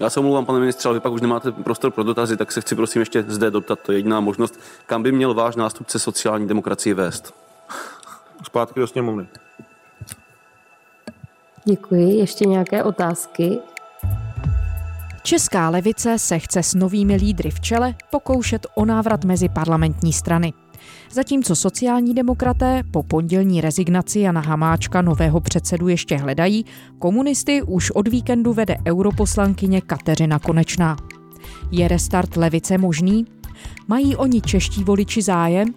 Já se omlouvám, pane ministře, ale vy pak už nemáte prostor pro dotazy, tak se chci prosím ještě zde doptat. To je jediná možnost. Kam by měl váš nástupce sociální demokracii vést? Zpátky do sněmovny. Děkuji. Ještě nějaké otázky? Česká levice se chce s novými lídry v čele pokoušet o návrat mezi parlamentní strany. Zatímco sociální demokraté po pondělní rezignaci Jana Hamáčka nového předsedu ještě hledají, komunisty už od víkendu vede europoslankyně Kateřina Konečná. Je restart levice možný? Mají oni čeští voliči zájem?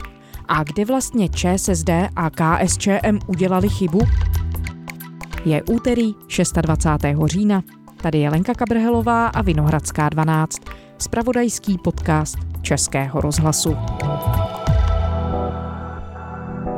A kde vlastně ČSSD a KSČM udělali chybu? Je úterý 26. října. Tady je Lenka Kabrhelová a Vinohradská 12, zpravodajský podcast Českého rozhlasu.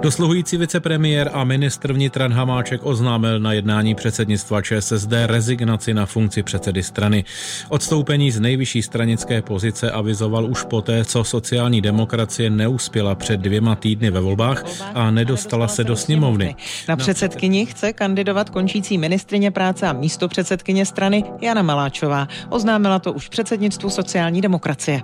Dosluhující vicepremiér a ministr vnitra Hamáček oznámil na jednání předsednictva ČSSD rezignaci na funkci předsedy strany. Odstoupení z nejvyšší stranické pozice avizoval už poté, co sociální demokracie neuspěla před 2 týdny ve volbách a nedostala se do sněmovny. Na předsedkyni chce kandidovat končící ministryně práce a místopředsedkyně strany Jana Maláčová. Oznámila to už předsednictvu sociální demokracie.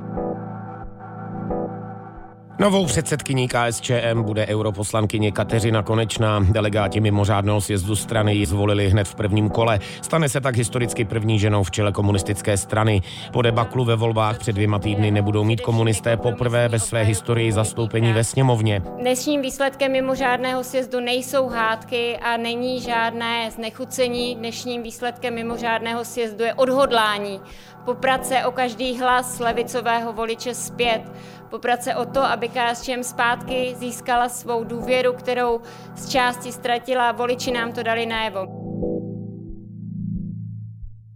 Novou předsedkyní KSČM bude europoslankyně Kateřina Konečná. Delegáti mimořádného sjezdu strany ji zvolili hned v prvním kole. Stane se tak historicky první ženou v čele komunistické strany. Po debaklu ve volbách před 2 týdny nebudou mít komunisté poprvé ve své historii zastoupení ve sněmovně. Dnešním výsledkem mimořádného sjezdu nejsou hádky a není žádné znechucení. Dnešním výsledkem mimořádného sjezdu je odhodlání. Poprat se o každý hlas levicového voliče zpět. Poprat se o to, aby KSČM zpátky získala svou důvěru, kterou z části ztratila, voliči nám to dali najevo.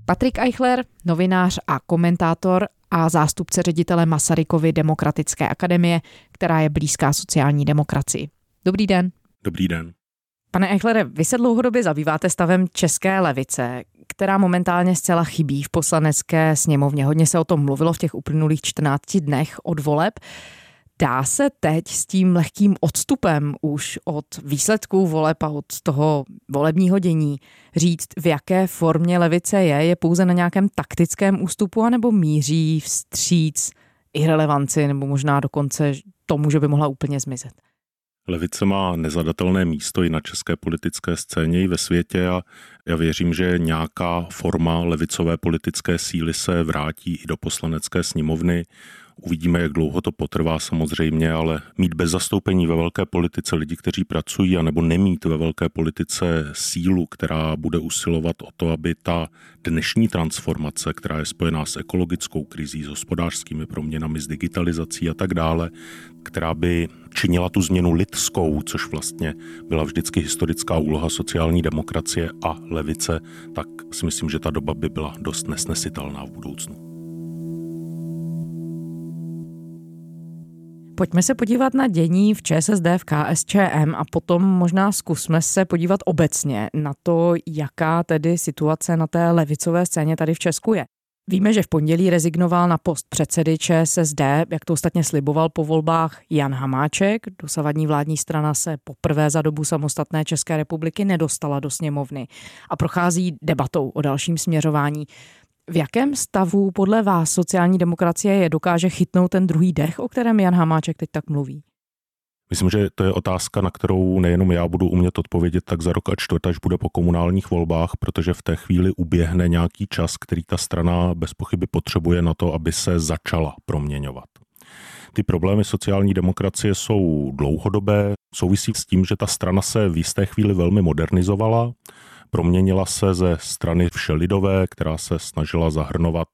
Patrik Eichler, novinář a komentátor a zástupce ředitele Masarykovy Demokratické akademie, která je blízká sociální demokracii. Dobrý den. Dobrý den. Pane Eichlere, vy se dlouhodobě zabýváte stavem české levice, která momentálně zcela chybí v poslanecké sněmovně. Hodně se o tom mluvilo v těch uplynulých 14 dnech od voleb. Dá se teď s tím lehkým odstupem už od výsledků voleb a od toho volebního dění říct, v jaké formě levice je? Je pouze na nějakém taktickém ústupu, anebo míří vstříc irelevanci, nebo možná dokonce tomu, že by mohla úplně zmizet? Levice má nezadatelné místo i na české politické scéně, i ve světě a já věřím, že nějaká forma levicové politické síly se vrátí i do poslanecké sněmovny. Uvidíme, jak dlouho to potrvá samozřejmě, ale mít bez zastoupení ve velké politice lidi, kteří pracují, anebo nemít ve velké politice sílu, která bude usilovat o to, aby ta dnešní transformace, která je spojená s ekologickou krizí, s hospodářskými proměnami, s digitalizací a tak dále, která by činila tu změnu lidskou, což vlastně byla vždycky historická úloha sociální demokracie a levice, tak si myslím, že ta doba by byla dost nesnesitelná v budoucnu. Pojďme se podívat na dění v ČSSD, v KSČM a potom možná zkusme se podívat obecně na to, jaká tedy situace na té levicové scéně tady v Česku je. Víme, že v pondělí rezignoval na post předsedy ČSSD, jak to ostatně sliboval po volbách Jan Hamáček. Dosavadní vládní strana se poprvé za dobu samostatné České republiky nedostala do sněmovny a prochází debatou o dalším směřování. V jakém stavu podle vás sociální demokracie je? Dokáže chytnout ten druhý dech, o kterém Jan Hamáček teď tak mluví? Myslím, že to je otázka, na kterou nejenom já budu umět odpovědět tak za rok a čtvrt, až bude po komunálních volbách, protože v té chvíli uběhne nějaký čas, který ta strana bez pochyby potřebuje na to, aby se začala proměňovat. Ty problémy sociální demokracie jsou dlouhodobé, souvisí s tím, že ta strana se v jisté chvíli velmi modernizovala. Proměnila se ze strany všelidové, která se snažila zahrnovat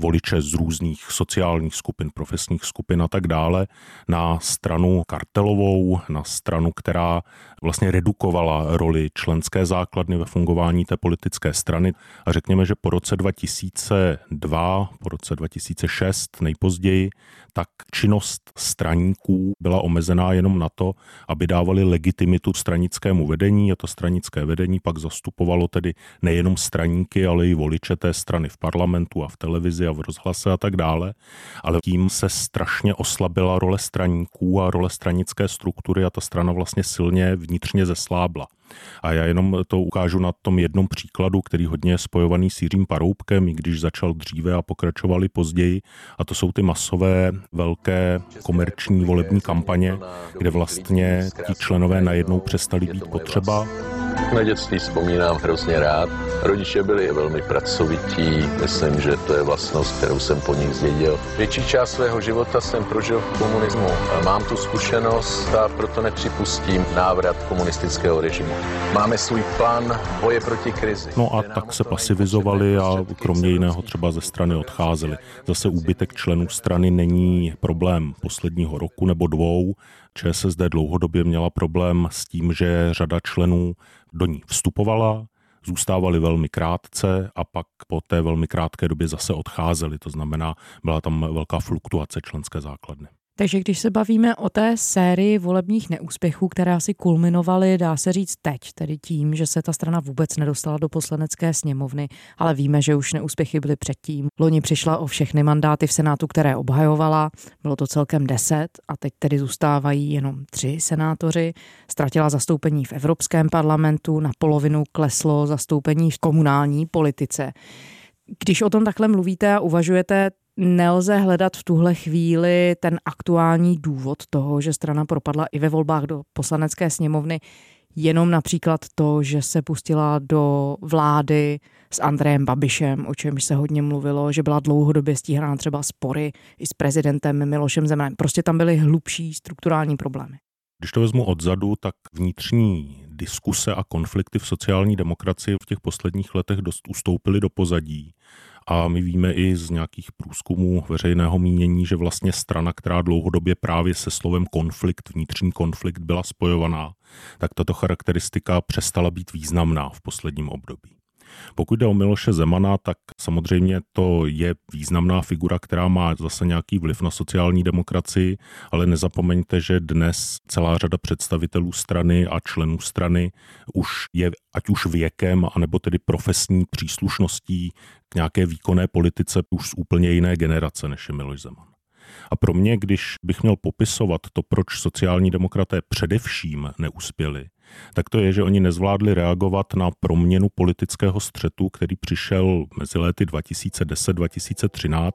voliče z různých sociálních skupin, profesních skupin a tak dále, na stranu kartelovou, na stranu, která vlastně redukovala roli členské základny ve fungování té politické strany. A řekněme, že po roce 2002, po roce 2006 nejpozději, tak činnost straníků byla omezená jenom na to, aby dávali legitimitu stranickému vedení a to stranické vedení pak zastupovalo zastupovalo tedy nejenom straníky, ale i voliče té strany v parlamentu a v televizi a v rozhlase a tak dále. Ale tím se strašně oslabila role straníků a role stranické struktury a ta strana vlastně silně vnitřně zeslábla. A já jenom to ukážu na tom jednom příkladu, který hodně je spojovaný s Jiřím Paroubkem, i když začal dříve a pokračovali později. A to jsou ty masové, velké komerční volební kampaně, kde vlastně ti členové najednou přestali být potřeba. Na dětství vzpomínám hrozně rád. Rodiče byli velmi pracovití, myslím, že to je vlastnost, kterou jsem po nich zdědil. Větší část svého života jsem prožil v komunismu. Mám tu zkušenost a proto nepřipustím návrat komunistického režimu. Máme svůj plán boje proti krizi. No a tak se pasivizovali a kromě jiného třeba ze strany odcházeli. Zase úbytek členů strany není problém posledního roku nebo dvou. ČSSD dlouhodobě měla problém s tím, že řada členů do ní vstupovala, zůstávali velmi krátce a pak po té velmi krátké době zase odcházeli. To znamená, byla tam velká fluktuace členské základny. Takže když se bavíme o té sérii volebních neúspěchů, která si kulminovaly, dá se říct teď, tedy tím, že se ta strana vůbec nedostala do poslanecké sněmovny, ale víme, že už neúspěchy byly předtím. Loni přišla o všechny mandáty v Senátu, které obhajovala, bylo to celkem 10 a teď tedy zůstávají jenom 3 senátoři. Ztratila zastoupení v Evropském parlamentu, na polovinu kleslo zastoupení v komunální politice. Když o tom takhle mluvíte a uvažujete, nelze hledat v tuhle chvíli ten aktuální důvod toho, že strana propadla i ve volbách do poslanecké sněmovny, jenom například to, že se pustila do vlády s Andrejem Babišem, o čemž se hodně mluvilo, že byla dlouhodobě stíhaná třeba spory i s prezidentem Milošem Zemanem. Prostě tam byly hlubší strukturální problémy. Když to vezmu odzadu, tak vnitřní diskuse a konflikty v sociální demokracii v těch posledních letech dost ustoupily do pozadí. A my víme i z nějakých průzkumů veřejného mínění, že vlastně strana, která dlouhodobě právě se slovem konflikt, vnitřní konflikt byla spojovaná, tak tato charakteristika přestala být významná v posledním období. Pokud jde o Miloše Zemana, tak samozřejmě to je významná figura, která má zase nějaký vliv na sociální demokracii, ale nezapomeňte, že dnes celá řada představitelů strany a členů strany už je ať už věkem, anebo tedy profesní příslušností k nějaké výkonné politice už z úplně jiné generace, než je Miloš Zeman. A pro mě, když bych měl popisovat to, proč sociální demokraté především neuspěli, tak to je, že oni nezvládli reagovat na proměnu politického střetu, který přišel mezi lety 2010-2013.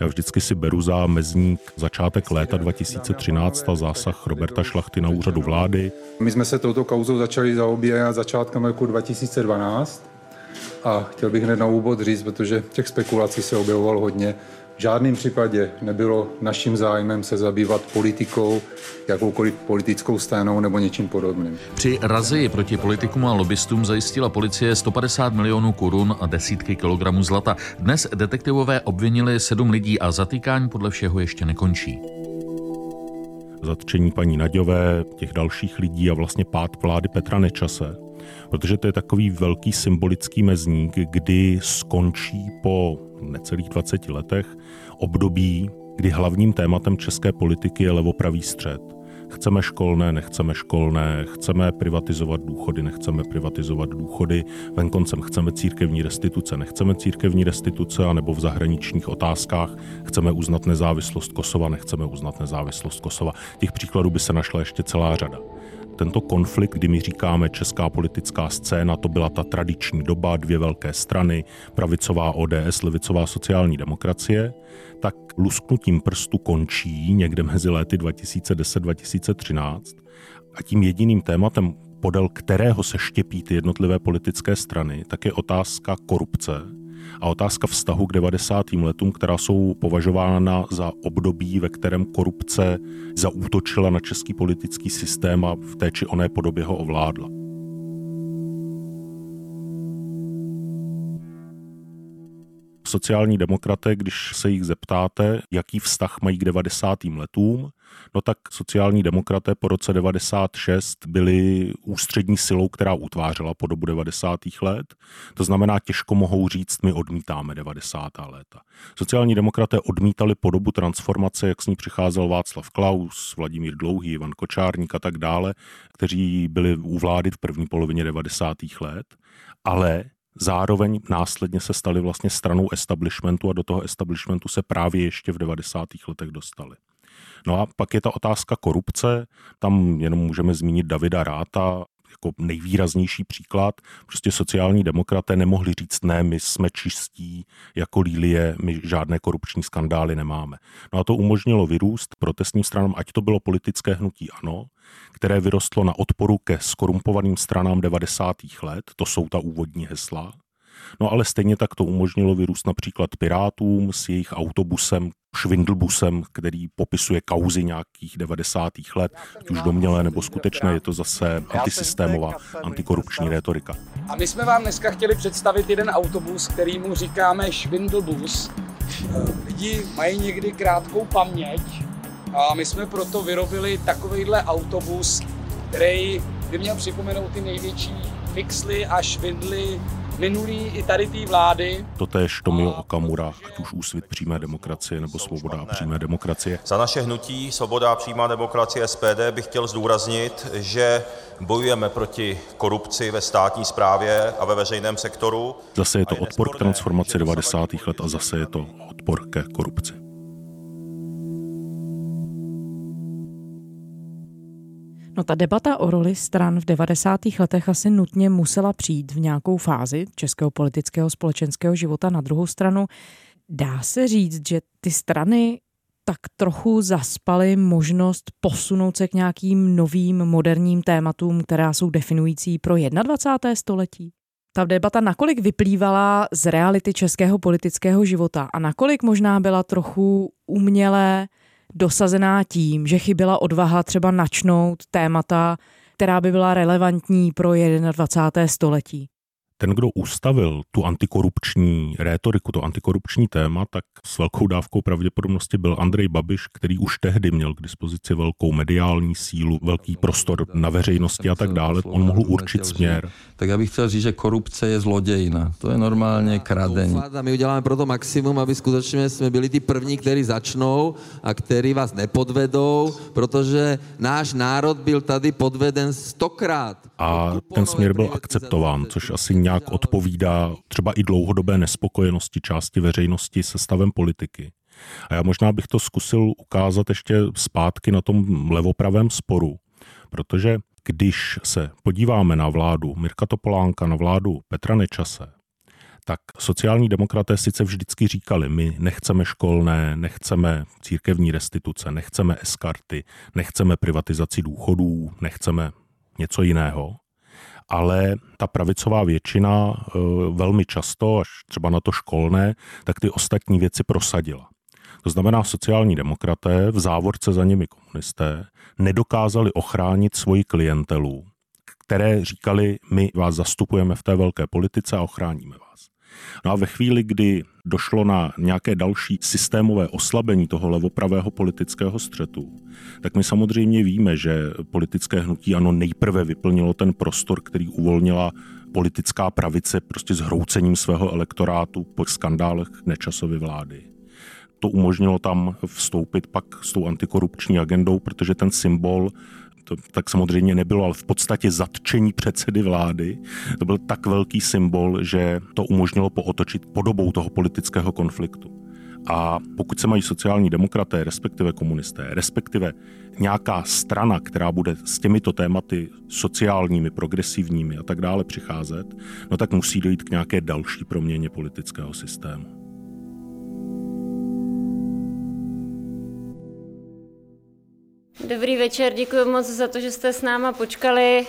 Já vždycky si beru za mezník začátek léta 2013 a zásah Roberta Šlachty na úřadu vlády. My jsme se touto kauzou začali zaobírat začátkem roku 2012 a chtěl bych hned na úvod říct, protože těch spekulací se objevovalo hodně, v žádném případě nebylo naším zájmem se zabývat politikou, jakoukoliv politickou stranou nebo něčím podobným. Při razii proti politikům a lobbystům zajistila policie 150 milionů korun a desítky kilogramů zlata. Dnes detektivové obvinili 7 lidí a zatýkání podle všeho ještě nekončí. Zatčení paní Naďové, těch dalších lidí a vlastně pád vlády Petra Nečase. Protože to je takový velký symbolický mezník, kdy skončí po necelých 20 letech období, kdy hlavním tématem české politiky je levopravý střed. Chceme školné, nechceme školné, chceme privatizovat důchody, nechceme privatizovat důchody, venkoncem chceme církevní restituce, nechceme církevní restituce, anebo v zahraničních otázkách chceme uznat nezávislost Kosova, nechceme uznat nezávislost Kosova. Těch příkladů by se našla ještě celá řada. Tento konflikt, kdy my říkáme česká politická scéna, to byla ta tradiční doba, dvě velké strany, pravicová ODS, levicová sociální demokracie, tak lusknutím prstu končí někde mezi léty 2010-2013 a tím jediným tématem, podél kterého se štěpí ty jednotlivé politické strany, tak je otázka korupce a otázka vztahu k 90. letům, která jsou považována za období, ve kterém korupce zaútočila na český politický systém a v té či oné podobě ho ovládla. Sociální demokraté, když se jich zeptáte, jaký vztah mají k 90. letům, no tak sociální demokraté po roce 96 byli ústřední silou, která utvářela podobu 90. let. To znamená, těžko mohou říct, my odmítáme 90. léta. Sociální demokraté odmítali podobu transformace, jak s ní přicházel Václav Klaus, Vladimír Dlouhý, Ivan Kočárník a tak dále, kteří byli u vlády v první polovině 90. let. ale zároveň následně se stali vlastně stranou establishmentu a do toho establishmentu se právě ještě v 90. letech dostali. No a pak je ta otázka korupce, tam jenom můžeme zmínit Davida Ráta jako nejvýraznější příklad. Prostě sociální demokraté nemohli říct ne, my jsme čistí jako lílie, my žádné korupční skandály nemáme. No a to umožnilo vyrůst protestním stranám, ať to bylo politické hnutí ANO, které vyrostlo na odporu ke skorumpovaným stranám 90. let, to jsou ta úvodní hesla. No ale stejně tak to umožnilo vyrůst například Pirátům s jejich autobusem, švindlbusem, který popisuje kauzy nějakých 90. let, ať už domnělé nebo skutečné, je to zase antisystémová, antikorupční rétorika. A my jsme vám dneska chtěli představit jeden autobus, kterýmu říkáme švindlbus. Lidi mají někdy krátkou paměť a my jsme proto vyrobili takovejhle autobus, který by měl připomenout ty největší fixly a švindly minulý i tady té vlády. Totéž Tomio Okamura, ať už Úsvit přímé demokracie nebo Svoboda a přímé demokracie. Za naše hnutí Svoboda a přímá demokracie SPD bych chtěl zdůraznit, že bojujeme proti korupci ve státní správě a ve veřejném sektoru. Zase je to odpor k transformaci 90. let a zase je to odpor ke korupci. No ta debata o roli stran v 90. letech asi nutně musela přijít v nějakou fázi českého politického společenského života. Na druhou stranu dá se říct, že ty strany tak trochu zaspaly možnost posunout se k nějakým novým moderním tématům, která jsou definující pro 21. století. Ta debata nakolik vyplývala z reality českého politického života a nakolik možná byla trochu umělé dosazená tím, že chyběla odvaha třeba načnout témata, která by byla relevantní pro 21. století. Ten, kdo ustavil tu antikorupční rétoriku, to antikorupční téma, tak s velkou dávkou pravděpodobnosti byl Andrej Babiš, který už tehdy měl k dispozici velkou mediální sílu, velký prostor na veřejnosti a tak dále. On mohl určit směr. Tak já bych chtěl říct, že korupce je zlodějina. To je normálně kradení. A my uděláme proto maximum, aby skutečně jsme byli ty první, kteří začnou a kteří vás nepodvedou, protože náš národ byl tady podveden 100krát. A ten směr byl akceptován, což asi nějak odpovídá třeba i dlouhodobé nespokojenosti části veřejnosti se stavem politiky. A já možná bych to zkusil ukázat ještě zpátky na tom levopravém sporu, protože když se podíváme na vládu Mirka Topolánka, na vládu Petra Nečase, tak sociální demokraté sice vždycky říkali, my nechceme školné, nechceme církevní restituce, nechceme eskarty, nechceme privatizaci důchodů, nechceme něco jiného, ale ta pravicová většina velmi často, až třeba na to školné, tak ty ostatní věci prosadila. To znamená, sociální demokraté, v závorce za nimi komunisté, nedokázali ochránit svoji klientelu, které říkali, my vás zastupujeme v té velké politice a ochráníme vás. No a ve chvíli, kdy došlo na nějaké další systémové oslabení toho levopravého politického střetu, tak my samozřejmě víme, že politické hnutí ANO nejprve vyplnilo ten prostor, který uvolnila politická pravice prostě zhroucením svého elektorátu po skandálech Nečasovy vlády. To umožnilo tam vstoupit pak s tou antikorupční agendou, protože ten symbol, to tak samozřejmě nebylo, ale v podstatě zatčení předsedy vlády, to byl tak velký symbol, že to umožnilo pootočit podobou toho politického konfliktu. A pokud se mají sociální demokraté, respektive komunisté, respektive nějaká strana, která bude s těmito tématy sociálními, progresivními a tak dále přicházet, no tak musí dojít k nějaké další proměně politického systému. Dobrý večer, děkuji moc za to, že jste s náma počkali.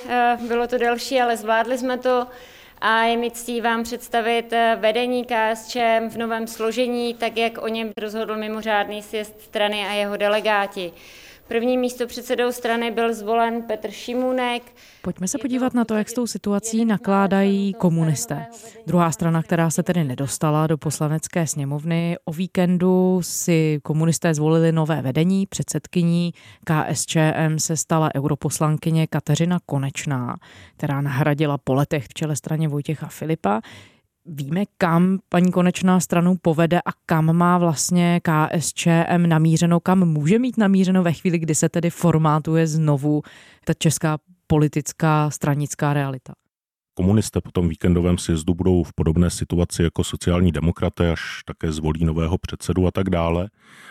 Bylo to delší, ale zvládli jsme to a je mi ctí vám představit vedení KSČM v novém složení, tak jak o něm rozhodl mimořádný sjezd strany a jeho delegáti. Prvním místopředsedou strany byl zvolen Petr Šimůnek. Pojďme se podívat na to, jak s tou situací nakládají komunisté. Druhá strana, která se tedy nedostala do poslanecké sněmovny, o víkendu si komunisté zvolili nové vedení, předsedkyní KSČM se stala europoslankyně Kateřina Konečná, která nahradila po letech v čele straně Vojtěcha Filipa. Víme, kam paní Konečná stranu povede a kam má vlastně KSČM namířeno, kam může mít namířeno ve chvíli, kdy se tedy formátuje znovu ta česká politická stranická realita? Komunisté po tom víkendovém sjezdu budou v podobné situaci jako sociální demokraté, až také zvolí nového předsedu a tak dále.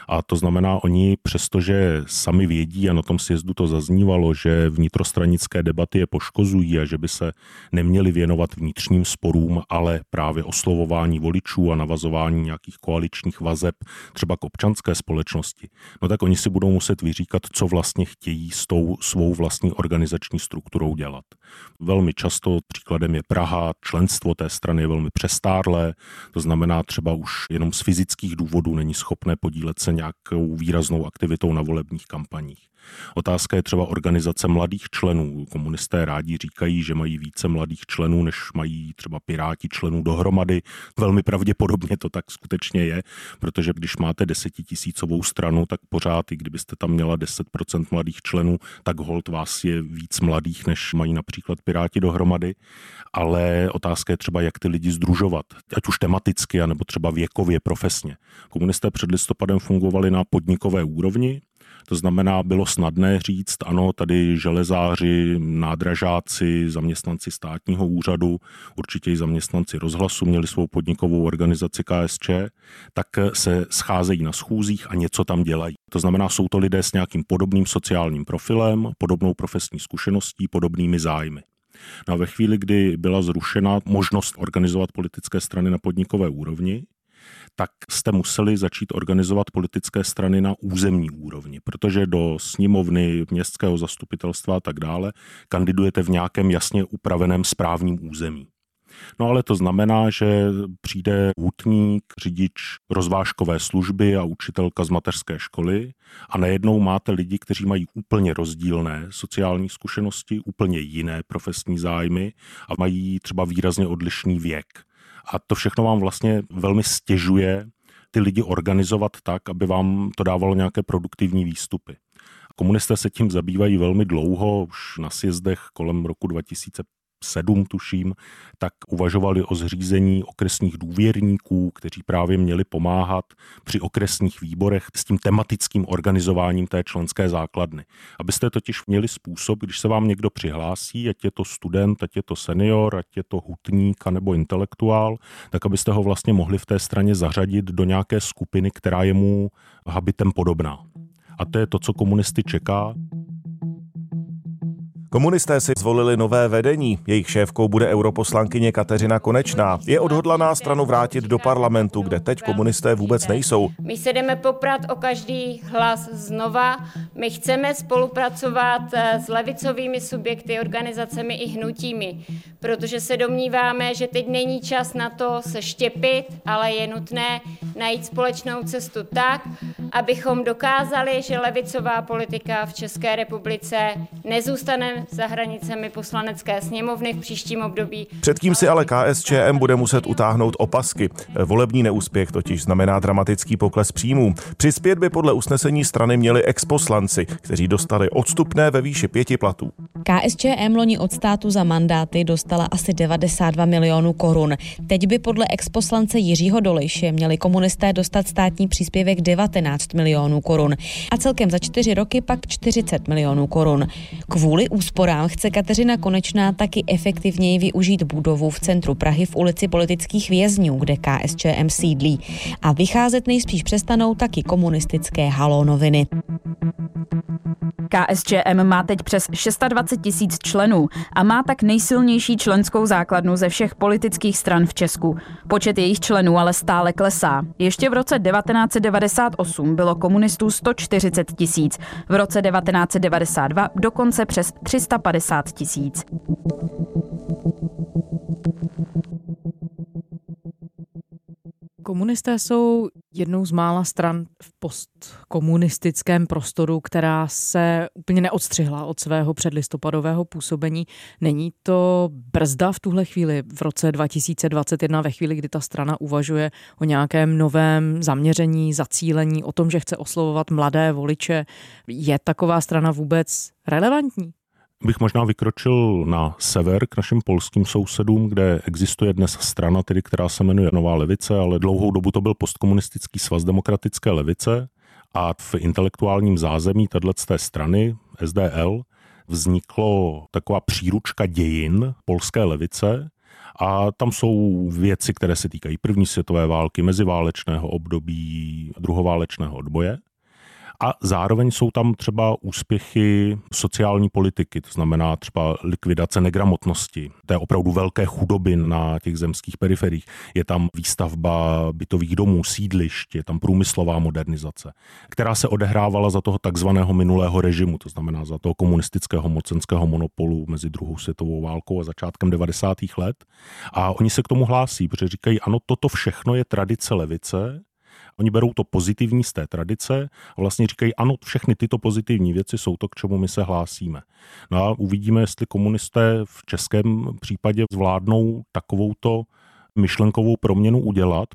A to znamená, oni přestože sami vědí a na tom sjezdu to zaznívalo, že vnitrostranické debaty je poškozují a že by se neměli věnovat vnitřním sporům, ale právě oslovování voličů a navazování nějakých koaličních vazeb třeba k občanské společnosti. No tak oni si budou muset vyříkat, co vlastně chtějí s tou svou vlastní organizační strukturou dělat. Velmi často příkladem je Praha, členstvo té strany je velmi přestárlé, to znamená třeba už jenom z fyzických důvodů není schopné podílet se nějakou výraznou aktivitou na volebních kampaních. Otázka je třeba organizace mladých členů. Komunisté rádi říkají, že mají více mladých členů, než mají třeba Piráti členů dohromady. Velmi pravděpodobně to tak skutečně je, protože když máte 10 000 stranu, tak pořád, i kdybyste tam měla 10% mladých členů, tak holt vás je víc mladých, než mají například Piráti dohromady. Ale otázka je třeba, jak ty lidi sdružovat, ať už tematicky, anebo třeba věkově, profesně. Komunisté před listopadem fungovali na podnikové úrovni. To znamená, bylo snadné říct, ano, tady železáři, nádražáci, zaměstnanci státního úřadu, určitě i zaměstnanci rozhlasu měli svou podnikovou organizaci KSČ, tak se scházejí na schůzích a něco tam dělají. To znamená, jsou to lidé s nějakým podobným sociálním profilem, podobnou profesní zkušeností, podobnými zájmy. No a ve chvíli, kdy byla zrušena možnost organizovat politické strany na podnikové úrovni, tak jste museli začít organizovat politické strany na územní úrovni, protože do sněmovny, městského zastupitelstva a tak dále kandidujete v nějakém jasně upraveném správním území. No ale to znamená, že přijde hutník, řidič rozvážkové služby a učitelka z mateřské školy a najednou máte lidi, kteří mají úplně rozdílné sociální zkušenosti, úplně jiné profesní zájmy a mají třeba výrazně odlišný věk. A to všechno vám vlastně velmi stěžuje ty lidi organizovat tak, aby vám to dávalo nějaké produktivní výstupy. Komunisté se tím zabývají velmi dlouho, už na sjezdech kolem roku 2007, tuším, tak uvažovali o zřízení okresních důvěrníků, kteří právě měli pomáhat při okresních výborech s tím tematickým organizováním té členské základny. Abyste totiž měli způsob, když se vám někdo přihlásí, ať je to student, ať je to senior, ať je to hutník nebo intelektuál, tak abyste ho vlastně mohli v té straně zařadit do nějaké skupiny, která je mu habitem podobná. A to je to, co komunisty čeká. Komunisté si zvolili nové vedení. Jejich šéfkou bude europoslankyně Kateřina Konečná. Je odhodlaná stranu vrátit do parlamentu, kde teď komunisté vůbec nejsou. My se jdeme poprat o každý hlas znova. My chceme spolupracovat s levicovými subjekty, organizacemi i hnutími, protože se domníváme, že teď není čas na to se štěpit, ale je nutné najít společnou cestu tak, abychom dokázali, že levicová politika v České republice nezůstane za hranicemi poslanecké sněmovny v příštím období. Předtím si ale KSČM bude muset utáhnout opasky. Volební neúspěch totiž znamená dramatický pokles příjmů. Přispět by podle usnesení strany měli exposlanci, kteří dostali odstupné ve výši 5 platů. KSČM loni od státu za mandáty dostala asi 92 milionů korun. Teď by podle exposlance Jiřího Dolejše měli komunisté dostat státní příspěvek 19 milionů korun a celkem za 4 roky pak 40 milionů korun. Kvůli úsporám chce Kateřina Konečná taky efektivněji využít budovu v centru Prahy v ulici Politických vězňů, kde KSČM sídlí. A vycházet nejspíš přestanou taky komunistické halonoviny. KSČM má teď přes 26 000 členů a má tak nejsilnější členskou základnu ze všech politických stran v Česku. Počet jejich členů ale stále klesá. Ještě v roce 1998 bylo komunistů 140 000, v roce 1992 dokonce přes 350 000. Komunisté jsou jednou z mála stran v postkomunistickém prostoru, která se úplně neodstřihla od svého předlistopadového působení. Není to brzda v tuhle chvíli, v roce 2021, ve chvíli, kdy ta strana uvažuje o nějakém novém zaměření, zacílení, o tom, že chce oslovovat mladé voliče? Je taková strana vůbec relevantní? Bych možná vykročil na sever k našim polským sousedům, kde existuje dnes strana, tedy která se jmenuje Nová levice, ale dlouhou dobu to byl postkomunistický svaz demokratické levice a v intelektuálním zázemí této strany SDL vzniklo taková příručka dějin polské levice a tam jsou věci, které se týkají první světové války, meziválečného období, druhoválečného odboje. A zároveň jsou tam třeba úspěchy sociální politiky, to znamená třeba likvidace negramotnosti, té opravdu velké chudoby na těch zemských periferiích. Je tam výstavba bytových domů, sídlišť, je tam průmyslová modernizace, která se odehrávala za toho takzvaného minulého režimu, to znamená za toho komunistického mocenského monopolu mezi druhou světovou válkou a začátkem 90. let. A oni se k tomu hlásí, protože říkají, ano, toto všechno je tradice levice. Oni berou to pozitivní z té tradice a vlastně říkají, ano, všechny tyto pozitivní věci jsou to, k čemu my se hlásíme. No a uvidíme, jestli komunisté v českém případě zvládnou takovouto myšlenkovou proměnu udělat.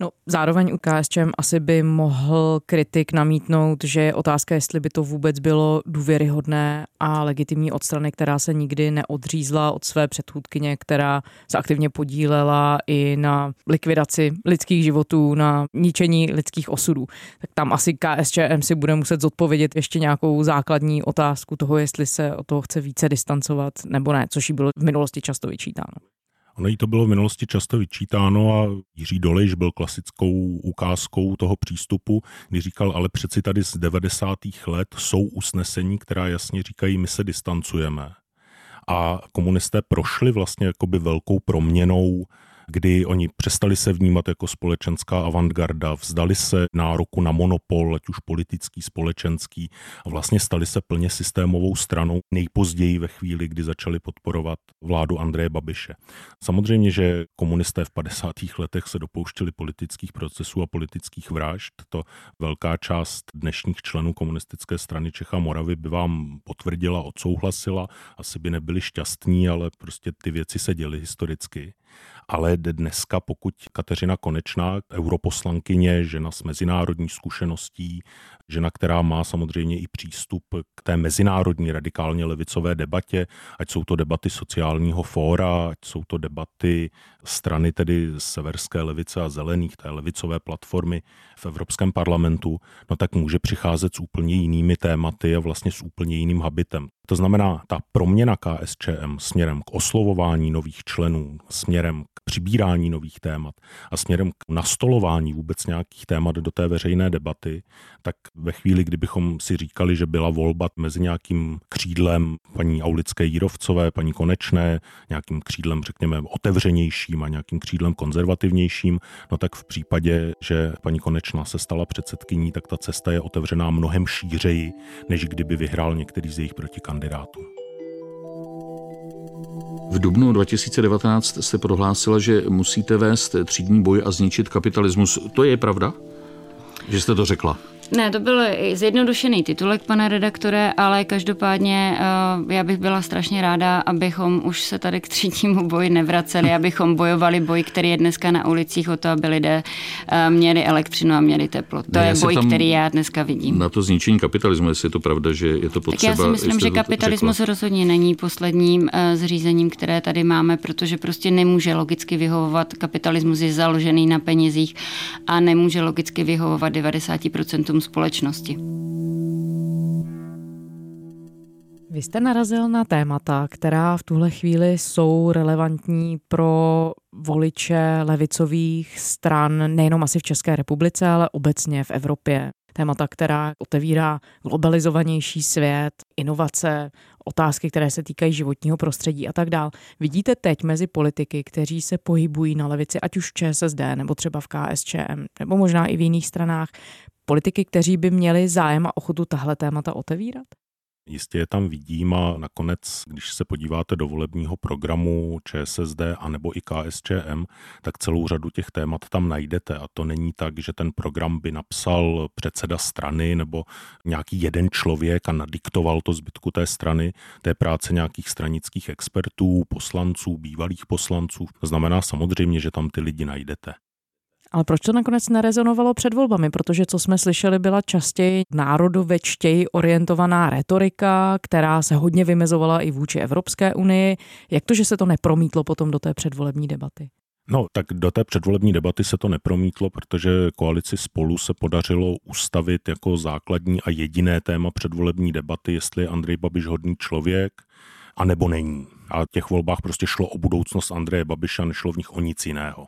No, zároveň u KSČM asi by mohl kritik namítnout, že je otázka, jestli by to vůbec bylo důvěryhodné a legitimní od strany, která se nikdy neodřízla od své předchůdkyně, která se aktivně podílela i na likvidaci lidských životů, na ničení lidských osudů. Tak tam asi KSČM si bude muset zodpovědět ještě nějakou základní otázku toho, jestli se od toho chce více distancovat nebo ne, což jí bylo v minulosti často vyčítáno. Ono jí to bylo v minulosti často vyčítáno a Jiří Dolejš byl klasickou ukázkou toho přístupu, kdy říkal, ale přeci tady z 90. let jsou usnesení, která jasně říkají, my se distancujeme. A komunisté prošli vlastně jakoby velkou proměnou, kdy oni přestali se vnímat jako společenská avantgarda, vzdali se nároku na monopol, ať už politický, společenský, a vlastně stali se plně systémovou stranou nejpozději ve chvíli, kdy začali podporovat vládu Andreje Babiše. Samozřejmě, že komunisté v 50. letech se dopouštěli politických procesů a politických vražd. To velká část dnešních členů komunistické strany Čech a Moravy by vám potvrdila, odsouhlasila, asi by nebyli šťastní, ale prostě ty věci se děly historicky. Ale dneska, pokud Kateřina Konečná, europoslankyně, žena s mezinárodní zkušeností, žena, která má samozřejmě i přístup k té mezinárodní radikálně levicové debatě, ať jsou to debaty sociálního fóra, ať jsou to debaty strany tedy severské levice a zelených, té levicové platformy v Evropském parlamentu, no tak může přicházet s úplně jinými tématy a vlastně s úplně jiným habitem. To znamená, ta proměna KSČM směrem k oslovování nových členů, směrem k přibírání nových témat a směrem k nastolování vůbec nějakých témat do té veřejné debaty, tak ve chvíli, kdybychom si říkali, že byla volba mezi nějakým křídlem paní Aulické Jirovcové, paní Konečné, nějakým křídlem, řekněme, otevřenějším a nějakým křídlem konzervativnějším, no tak v případě, že paní Konečná se stala předsedkyní, tak ta cesta je otevřená mnohem šířeji, než kdyby vyhrál některý z jejich protikandidátů. V dubnu 2019 se prohlásila, že musíte vést třídní boj a zničit kapitalismus. To je pravda? Že jste to řekla? Ne, to byl zjednodušený titulek, pane redaktore, ale každopádně já bych byla strašně ráda, abychom už se tady k třídnímu boji nevraceli, abychom bojovali boj, který je dneska na ulicích o to, aby lidé měli elektřinu a měli teplo. To je boj, který já dneska vidím. Na to zničení kapitalismu, jestli je to pravda, že je to potřeba. Tak já si myslím, že kapitalismus rozhodně není posledním zřízením, které tady máme, protože prostě nemůže logicky vyhovovat. Kapitalismus je založený na penězích a nemůže logicky vyhovovat 90% společnosti. Vy jste narazil na témata, která v tuhle chvíli jsou relevantní pro voliče levicových stran, nejenom asi v České republice, ale obecně v Evropě. Témata, která otevírá globalizovanější svět, inovace, otázky, které se týkají životního prostředí a tak dál. Vidíte teď mezi politiky, kteří se pohybují na levici, ať už v ČSSD, nebo třeba v KSČM, nebo možná i v jiných stranách, politiky, kteří by měli zájem a ochotu tahle témata otevírat? Jistě je tam vidím a nakonec, když se podíváte do volebního programu ČSSD anebo i KSČM, tak celou řadu těch témat tam najdete a to není tak, že ten program by napsal předseda strany nebo nějaký jeden člověk a nadiktoval to zbytku té strany. To je práce nějakých stranických expertů, poslanců, bývalých poslanců. To znamená samozřejmě, že tam ty lidi najdete. Ale proč to nakonec nerezonovalo před volbami? Protože, co jsme slyšeli, byla častěji národovečtěji orientovaná retorika, která se hodně vymezovala i vůči Evropské unii. Jak to, že se to nepromítlo potom do té předvolební debaty? No, tak do té předvolební debaty se to nepromítlo, protože koalici Spolu se podařilo ustavit jako základní a jediné téma předvolební debaty, jestli je Andrej Babiš hodný člověk, anebo není. A v těch volbách prostě šlo o budoucnost Andreje Babiša, nešlo v nich o nic jiného.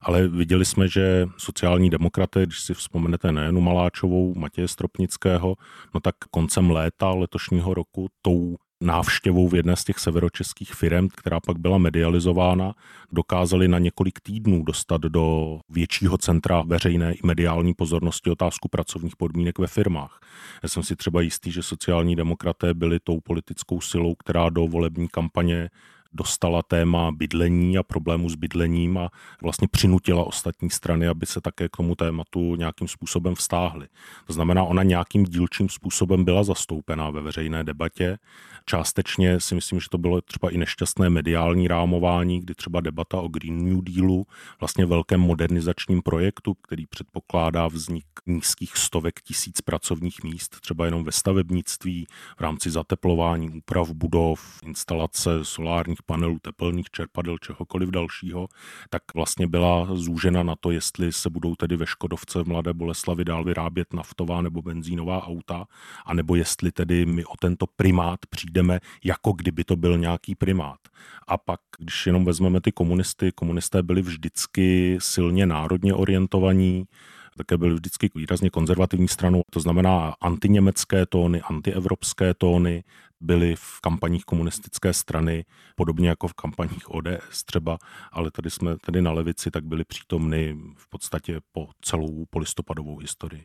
Ale viděli jsme, že sociální demokraté, když si vzpomenete na Janu Maláčovou, Matěje Stropnického, no tak koncem léta letošního roku tou návštěvou v jedné z těch severočeských firem, která pak byla medializována, dokázali na několik týdnů dostat do většího centra veřejné i mediální pozornosti otázku pracovních podmínek ve firmách. Já jsem si třeba jistý, že sociální demokraté byli tou politickou silou, která do volební kampaně dostala téma bydlení a problému s bydlením a vlastně přinutila ostatní strany, aby se také k tomu tématu nějakým způsobem vztáhly. To znamená, ona nějakým dílčím způsobem byla zastoupená ve veřejné debatě. Částečně si myslím, že to bylo třeba i nešťastné mediální rámování, kdy třeba debata o Green New Dealu, vlastně velkém modernizačním projektu, který předpokládá vznik nízkých stovek tisíc pracovních míst, třeba jenom ve stavebnictví, v rámci zateplování, úprav budov, instalace solárních panelů, tepelných čerpadel, čehokoliv dalšího, tak vlastně byla zúžena na to, jestli se budou tedy ve Škodovce v Mladé Boleslavi dál vyrábět naftová nebo benzínová auta, anebo jestli tedy my o tento primát přijdeme, jako kdyby to byl nějaký primát. A pak, když jenom vezmeme ty komunisty, komunisté byli vždycky silně národně orientovaní, také byly vždycky výrazně konzervativní stranou, to znamená antiněmecké tóny, antievropské tóny byly v kampaních komunistické strany, podobně jako v kampaních ODS třeba, ale tady jsme tedy na levici, tak byly přítomny v podstatě po celou polistopadovou historii.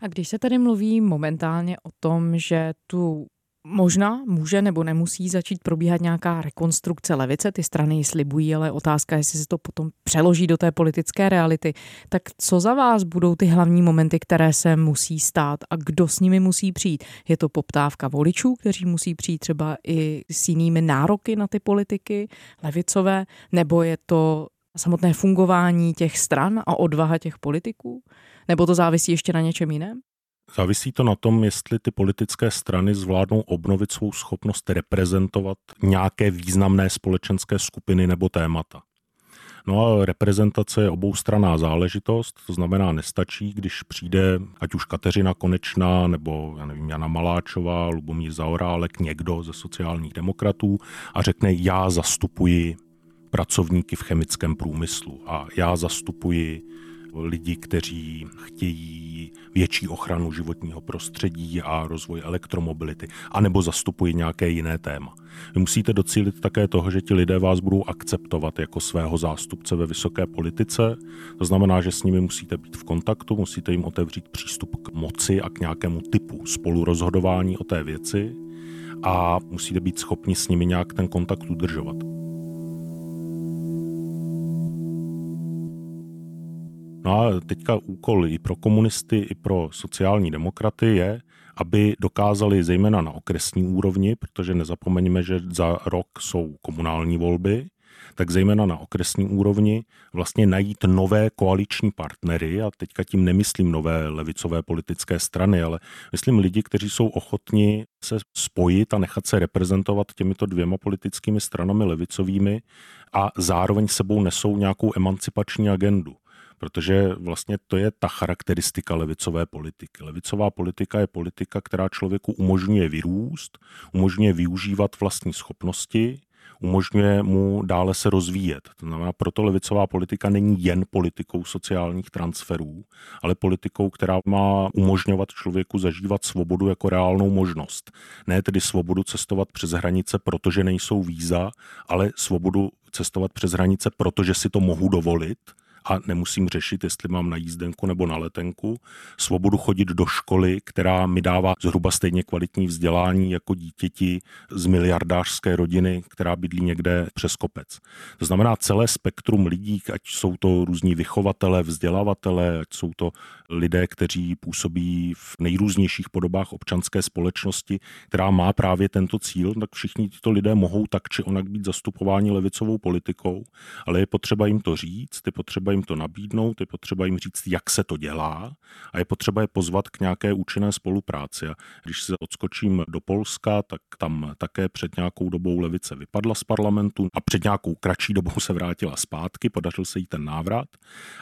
A když se tady mluví momentálně o tom, že tu možná může nebo nemusí začít probíhat nějaká rekonstrukce levice, ty strany ji slibují, ale otázka, jestli se to potom přeloží do té politické reality. Tak co za vás budou ty hlavní momenty, které se musí stát a kdo s nimi musí přijít? Je to poptávka voličů, kteří musí přijít třeba i s jinými nároky na ty politiky levicové, nebo je to samotné fungování těch stran a odvaha těch politiků? Nebo to závisí ještě na něčem jiném? Závisí to na tom, jestli ty politické strany zvládnou obnovit svou schopnost reprezentovat nějaké významné společenské skupiny nebo témata. No a reprezentace je oboustranná záležitost, to znamená nestačí, když přijde ať už Kateřina Konečná nebo já nevím, Jana Maláčová, Lubomír Zaorálek, někdo ze sociálních demokratů a řekne já zastupuji pracovníky v chemickém průmyslu a já zastupuji lidi, kteří chtějí větší ochranu životního prostředí a rozvoj elektromobility, anebo zastupují nějaké jiné téma. Vy musíte docílit také toho, že ti lidé vás budou akceptovat jako svého zástupce ve vysoké politice. To znamená, že s nimi musíte být v kontaktu, musíte jim otevřít přístup k moci a k nějakému typu spolurozhodování o té věci a musíte být schopni s nimi nějak ten kontakt udržovat. No a teďka úkol i pro komunisty, i pro sociální demokraty je, aby dokázali zejména na okresní úrovni, protože nezapomeňme, že za rok jsou komunální volby, tak zejména na okresní úrovni vlastně najít nové koaliční partnery, a teďka tím nemyslím nové levicové politické strany, ale myslím lidi, kteří jsou ochotni se spojit a nechat se reprezentovat těmito dvěma politickými stranami levicovými a zároveň sebou nesou nějakou emancipační agendu. Protože vlastně to je ta charakteristika levicové politiky. Levicová politika je politika, která člověku umožňuje vyrůst, umožňuje využívat vlastní schopnosti, umožňuje mu dále se rozvíjet. To znamená, proto levicová politika není jen politikou sociálních transferů, ale politikou, která má umožňovat člověku zažívat svobodu jako reálnou možnost. Ne tedy svobodu cestovat přes hranice, protože nejsou víza, ale svobodu cestovat přes hranice, protože si to mohu dovolit, a nemusím řešit, jestli mám na jízdenku nebo na letenku, svobodu chodit do školy, která mi dává zhruba stejně kvalitní vzdělání jako dítěti z miliardářské rodiny, která bydlí někde přes kopec. To znamená celé spektrum lidí, ať jsou to různí vychovatelé, vzdělavatelé, ať jsou to lidé, kteří působí v nejrůznějších podobách občanské společnosti, která má právě tento cíl, tak všichni tyto lidé mohou tak či onak být zastupováni levicovou politikou, ale je potřeba jim to říct, je potřeba jim to nabídnout, je potřeba jim říct, jak se to dělá a je potřeba je pozvat k nějaké účinné spolupráci. A když se odskočím do Polska, tak tam také před nějakou dobou levice vypadla z parlamentu a před nějakou kratší dobou se vrátila zpátky, podařil se jí ten návrat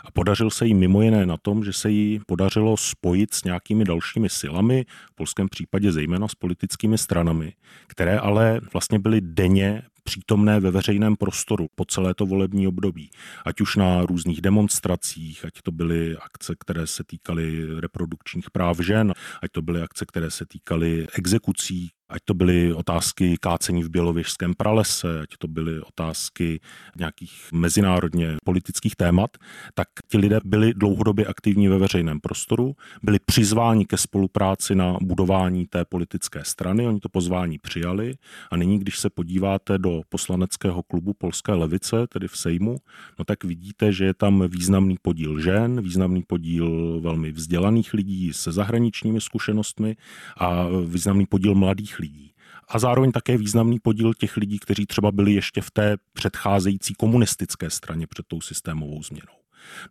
a podařil se jí mimo jiné na tom, že se jí podařilo spojit s nějakými dalšími silami, v polském případě zejména s politickými stranami, které ale vlastně byly denně přítomné ve veřejném prostoru po celé to volební období. Ať už na různých demonstracích, ať to byly akce, které se týkaly reprodukčních práv žen, ať to byly akce, které se týkaly exekucí, ať to byly otázky kácení v bělověžském pralese, ať to byly otázky nějakých mezinárodně politických témat, tak ti lidé byli dlouhodobě aktivní ve veřejném prostoru, byli přizváni ke spolupráci na budování té politické strany, oni to pozvání přijali a nyní, když se podíváte do poslaneckého klubu polské levice, tedy v Sejmu, no tak vidíte, že je tam významný podíl žen, významný podíl velmi vzdělaných lidí se zahraničními zkušenostmi a významný podíl mladých lidí. A zároveň také významný podíl těch lidí, kteří třeba byli ještě v té předcházející komunistické straně před tou systémovou změnou.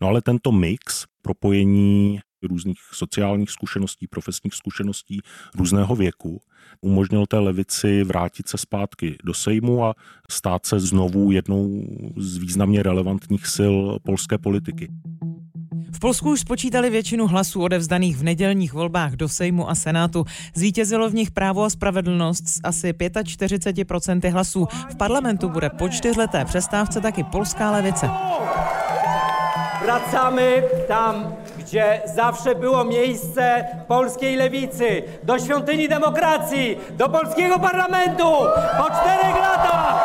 No ale tento mix, propojení různých sociálních zkušeností, profesních zkušeností různého věku, umožnil té levici vrátit se zpátky do Sejmu a stát se znovu jednou z významně relevantních sil polské politiky. V Polsku už spočítali většinu hlasů odevzdaných v nedělních volbách do Sejmu a Senátu. Zvítězilo v nich Právo a spravedlnost s asi 45% hlasů. V parlamentu bude po 4leté přestávce taky polská levice. Wracamy tam, gdzie zawsze było miejsce polskiej lewicy, do świątyni demokracji, do polskiego parlamentu, po 4 lata.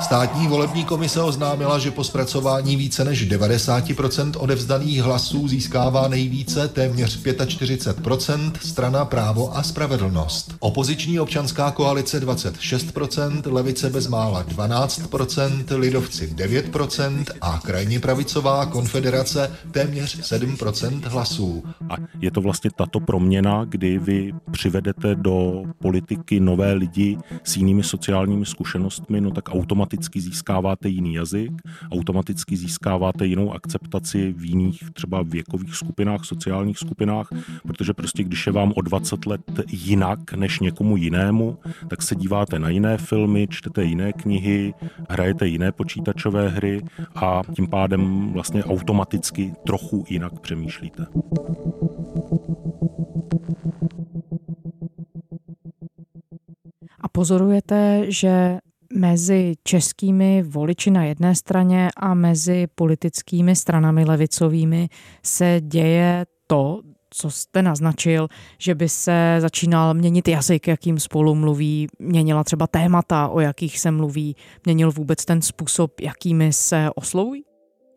Státní volební komise oznámila, že po zpracování více než 90% odevzdaných hlasů získává nejvíce, téměř 45%, strana Právo a spravedlnost. Opoziční občanská koalice 26%, levice bezmála 12%, lidovci 9% a krajně pravicová konfederace téměř 7% hlasů. A je to vlastně tato proměna, kdy vy přivedete do politiky nové lidi s jinými sociálními zkušenostmi, no tak automaticky získáváte jiný jazyk, automaticky získáváte jinou akceptaci v jiných třeba věkových skupinách, sociálních skupinách, protože prostě když je vám o 20 let jinak než někomu jinému, tak se díváte na jiné filmy, čtete jiné knihy, hrajete jiné počítačové hry a tím pádem vlastně automaticky trochu jinak přemýšlíte. A pozorujete, že mezi českými voliči na jedné straně a mezi politickými stranami levicovými se děje to, co jste naznačil, že by se začínal měnit jazyk, jakým spolu mluví, měnila třeba témata, o jakých se mluví, měnil vůbec ten způsob, jakými se oslovují?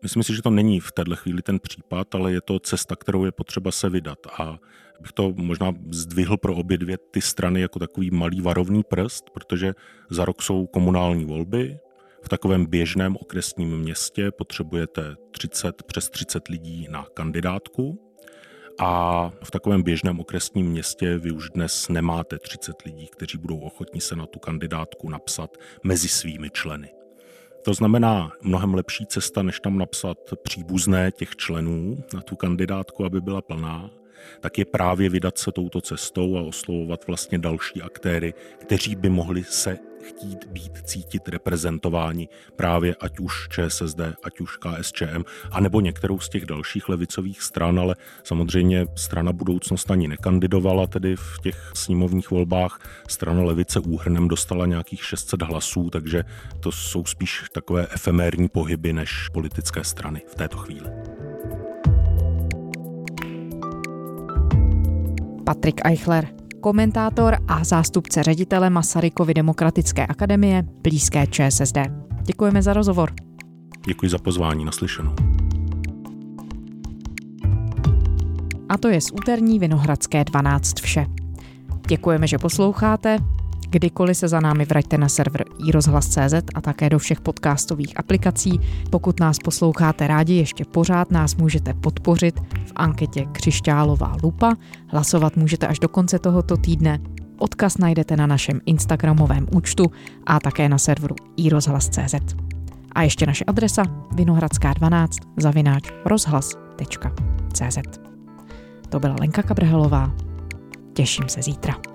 Myslím si, že to není v této chvíli ten případ, ale je to cesta, kterou je potřeba se vydat. A bych to možná zdvihl pro obě dvě ty strany jako takový malý varovný prst, protože za rok jsou komunální volby. V takovém běžném okresním městě potřebujete přes 30 lidí na kandidátku. A v takovém běžném okresním městě vy už dnes nemáte 30 lidí, kteří budou ochotní se na tu kandidátku napsat mezi svými členy. To znamená mnohem lepší cesta, než tam napsat příbuzné těch členů na tu kandidátku, aby byla plná, tak je právě vydat se touto cestou a oslovovat vlastně další aktéry, kteří by mohli se chtít být, cítit reprezentováni právě ať už ČSSD, ať už KSČM, anebo některou z těch dalších levicových stran, ale samozřejmě strana Budoucnost ani nekandidovala tedy v těch sněmovních volbách. Strana levice úhrnem dostala nějakých 600 hlasů, takže to jsou spíš takové efemérní pohyby než politické strany v této chvíli. Patrik Eichler, komentátor a zástupce ředitele Masarykovy Demokratické akademie blízké ČSSD. Děkujeme za rozhovor. Děkuji za pozvání, naslyšenou. A to je z úterní Vinohradské 12 vše. Děkujeme, že posloucháte. Kdykoliv se za námi vraťte na server iRozhlas.cz a také do všech podcastových aplikací. Pokud nás posloucháte rádi, ještě pořád nás můžete podpořit v anketě Křišťálová lupa. Hlasovat můžete až do konce tohoto týdne. Odkaz najdete na našem Instagramovém účtu a také na serveru iRozhlas.cz. A ještě naše adresa vinohradská12@rozhlas.cz. To byla Lenka Kabrhelová. Těším se zítra.